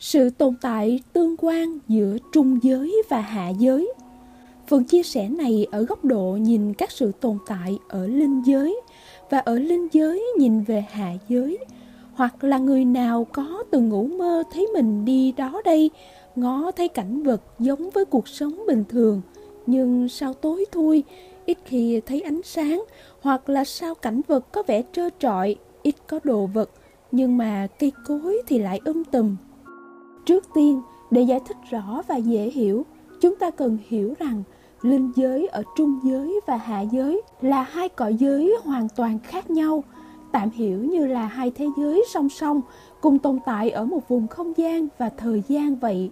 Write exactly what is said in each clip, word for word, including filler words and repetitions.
sự tồn tại tương quan giữa trung giới và hạ giới. Phần chia sẻ này ở góc độ nhìn các sự tồn tại ở linh giới và ở linh giới nhìn về hạ giới, hoặc là người nào có từng ngủ mơ thấy mình đi đó đây, ngó thấy cảnh vật giống với cuộc sống bình thường, nhưng sao tối thui, ít khi thấy ánh sáng, hoặc là sao cảnh vật có vẻ trơ trọi, ít có đồ vật, nhưng mà cây cối thì lại um tùm. Trước tiên, để giải thích rõ và dễ hiểu, chúng ta cần hiểu rằng linh giới ở trung giới và hạ giới là hai cõi giới hoàn toàn khác nhau, tạm hiểu như là hai thế giới song song, cùng tồn tại ở một vùng không gian và thời gian vậy.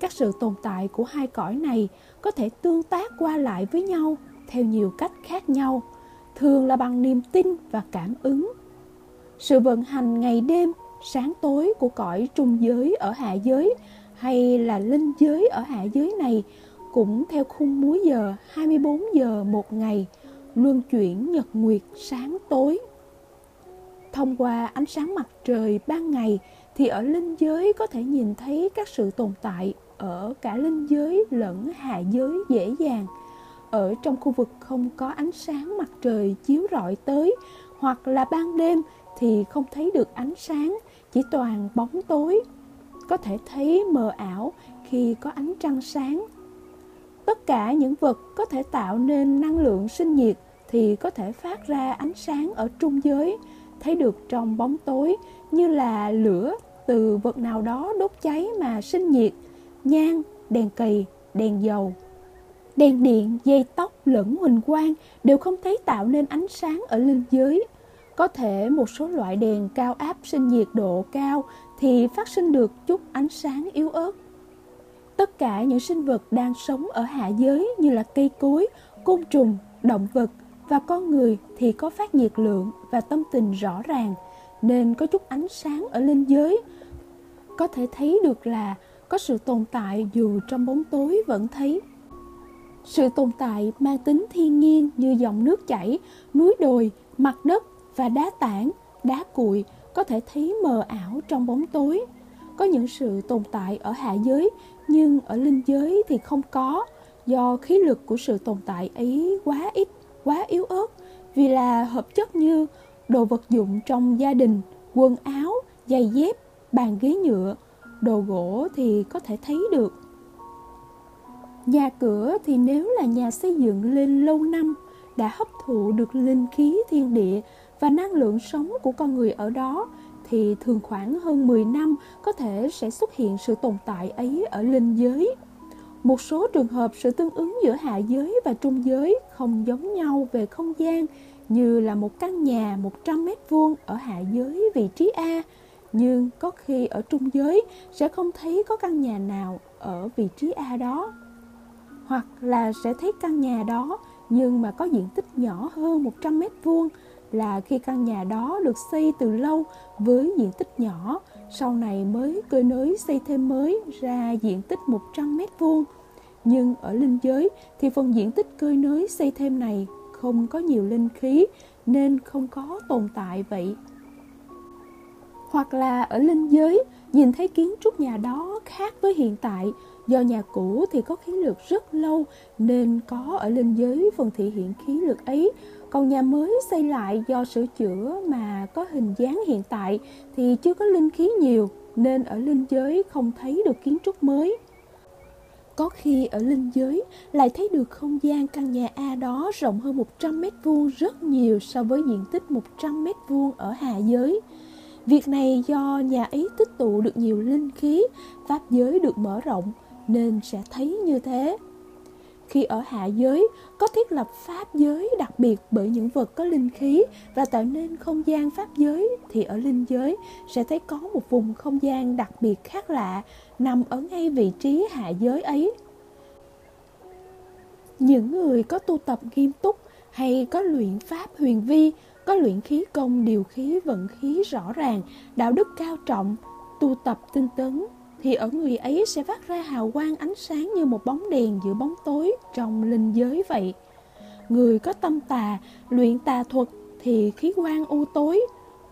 Các sự tồn tại của hai cõi này có thể tương tác qua lại với nhau theo nhiều cách khác nhau, thường là bằng niềm tin và cảm ứng. Sự vận hành ngày đêm, sáng tối của cõi trung giới ở hạ giới hay là linh giới ở hạ giới này cũng theo khung múi giờ hai mươi bốn giờ một ngày, luân chuyển nhật nguyệt sáng tối. Thông qua ánh sáng mặt trời ban ngày thì ở linh giới có thể nhìn thấy các sự tồn tại ở cả linh giới lẫn hạ giới dễ dàng. Ở trong khu vực không có ánh sáng mặt trời chiếu rọi tới, hoặc là ban đêm thì không thấy được ánh sáng, chỉ toàn bóng tối. Có thể thấy mờ ảo khi có ánh trăng sáng. Tất cả những vật có thể tạo nên năng lượng sinh nhiệt thì có thể phát ra ánh sáng ở trung giới, thấy được trong bóng tối, như là lửa từ vật nào đó đốt cháy mà sinh nhiệt, nhang, đèn cầy, đèn dầu. Đèn điện, dây tóc lẫn huỳnh quang đều không thấy tạo nên ánh sáng ở linh giới. Có thể một số loại đèn cao áp sinh nhiệt độ cao thì phát sinh được chút ánh sáng yếu ớt. Tất cả những sinh vật đang sống ở hạ giới như là cây cối, côn trùng, động vật và con người thì có phát nhiệt lượng và tâm tình rõ ràng, nên có chút ánh sáng ở linh giới. Có thể thấy được là có sự tồn tại dù trong bóng tối vẫn thấy. Sự tồn tại mang tính thiên nhiên như dòng nước chảy, núi đồi, mặt đất và đá tảng, đá cuội có thể thấy mờ ảo trong bóng tối. Có những sự tồn tại ở hạ giới nhưng ở linh giới thì không có, do khí lực của sự tồn tại ấy quá ít, quá yếu ớt, vì là hợp chất như đồ vật dụng trong gia đình, quần áo, giày dép, bàn ghế nhựa, đồ gỗ thì có thể thấy được. Nhà cửa thì nếu là nhà xây dựng lên lâu năm, đã hấp thụ được linh khí thiên địa và năng lượng sống của con người ở đó, thì thường khoảng hơn mười năm có thể sẽ xuất hiện sự tồn tại ấy ở linh giới. Một số trường hợp sự tương ứng giữa hạ giới và trung giới không giống nhau về không gian, như là một căn nhà một trăm mét vuông ở hạ giới vị trí A, nhưng có khi ở trung giới sẽ không thấy có căn nhà nào ở vị trí A đó. Hoặc là sẽ thấy căn nhà đó nhưng mà có diện tích nhỏ hơn một trăm mét vuông, là khi căn nhà đó được xây từ lâu với diện tích nhỏ, sau này mới cơi nới xây thêm mới ra diện tích một trăm mét vuông. Nhưng ở linh giới thì phần diện tích cơi nới xây thêm này không có nhiều linh khí nên không có tồn tại vậy. Hoặc là ở linh giới nhìn thấy kiến trúc nhà đó khác với hiện tại, do nhà cũ thì có khí lực rất lâu nên có ở linh giới phần thể hiện khí lực ấy, còn nhà mới xây lại do sửa chữa mà có hình dáng hiện tại thì chưa có linh khí nhiều nên ở linh giới không thấy được kiến trúc mới. Có khi ở linh giới lại thấy được không gian căn nhà A đó rộng hơn một trăm mét vuông rất nhiều so với diện tích một trăm mét vuông ở hạ giới. Việc này do nhà ấy tích tụ được nhiều linh khí, pháp giới được mở rộng nên sẽ thấy như thế. Khi ở hạ giới, có thiết lập pháp giới đặc biệt bởi những vật có linh khí và tạo nên không gian pháp giới, thì ở linh giới sẽ thấy có một vùng không gian đặc biệt khác lạ nằm ở ngay vị trí hạ giới ấy. Những người có tu tập nghiêm túc hay có luyện pháp huyền vi, có luyện khí công điều khí vận khí rõ ràng, đạo đức cao trọng, tu tập tinh tấn, thì ở người ấy sẽ phát ra hào quang ánh sáng như một bóng đèn giữa bóng tối trong linh giới vậy. Người có tâm tà, luyện tà thuật thì khí quang u tối,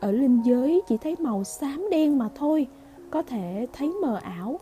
ở linh giới chỉ thấy màu xám đen mà thôi. có thể thấy mờ ảo